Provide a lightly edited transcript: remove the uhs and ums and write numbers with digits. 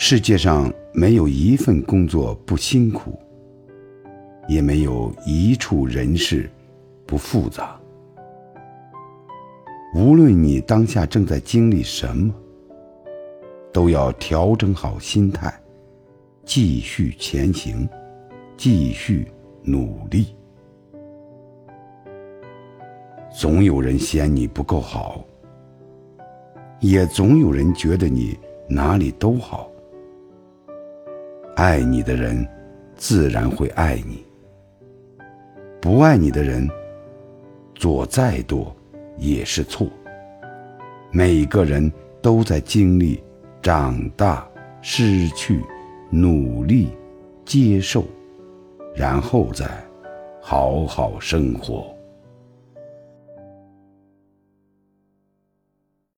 世界上没有一份工作不辛苦，也没有一处人事不复杂。无论你当下正在经历什么，都要调整好心态，继续前行，继续努力。总有人嫌你不够好，也总有人觉得你哪里都好。爱你的人自然会爱你，不爱你的人做再多也是错。每个人都在经历长大、失去、努力、接受，然后再好好生活。